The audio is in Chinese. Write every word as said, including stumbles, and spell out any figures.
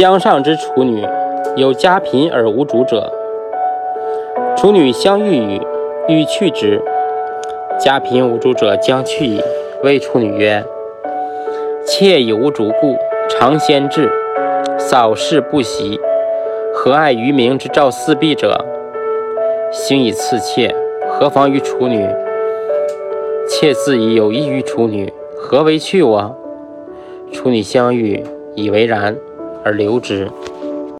江上之处女，有家贫而无主者。处女相遇与，欲去之，家贫无主者将去矣。谓处女曰：妾以无主故，常先至，扫视不习，何爱于民之照四壁者？兴以次妾，何妨于处女？妾自以有益于处女，何为去我？处女相遇，以为然，而留之。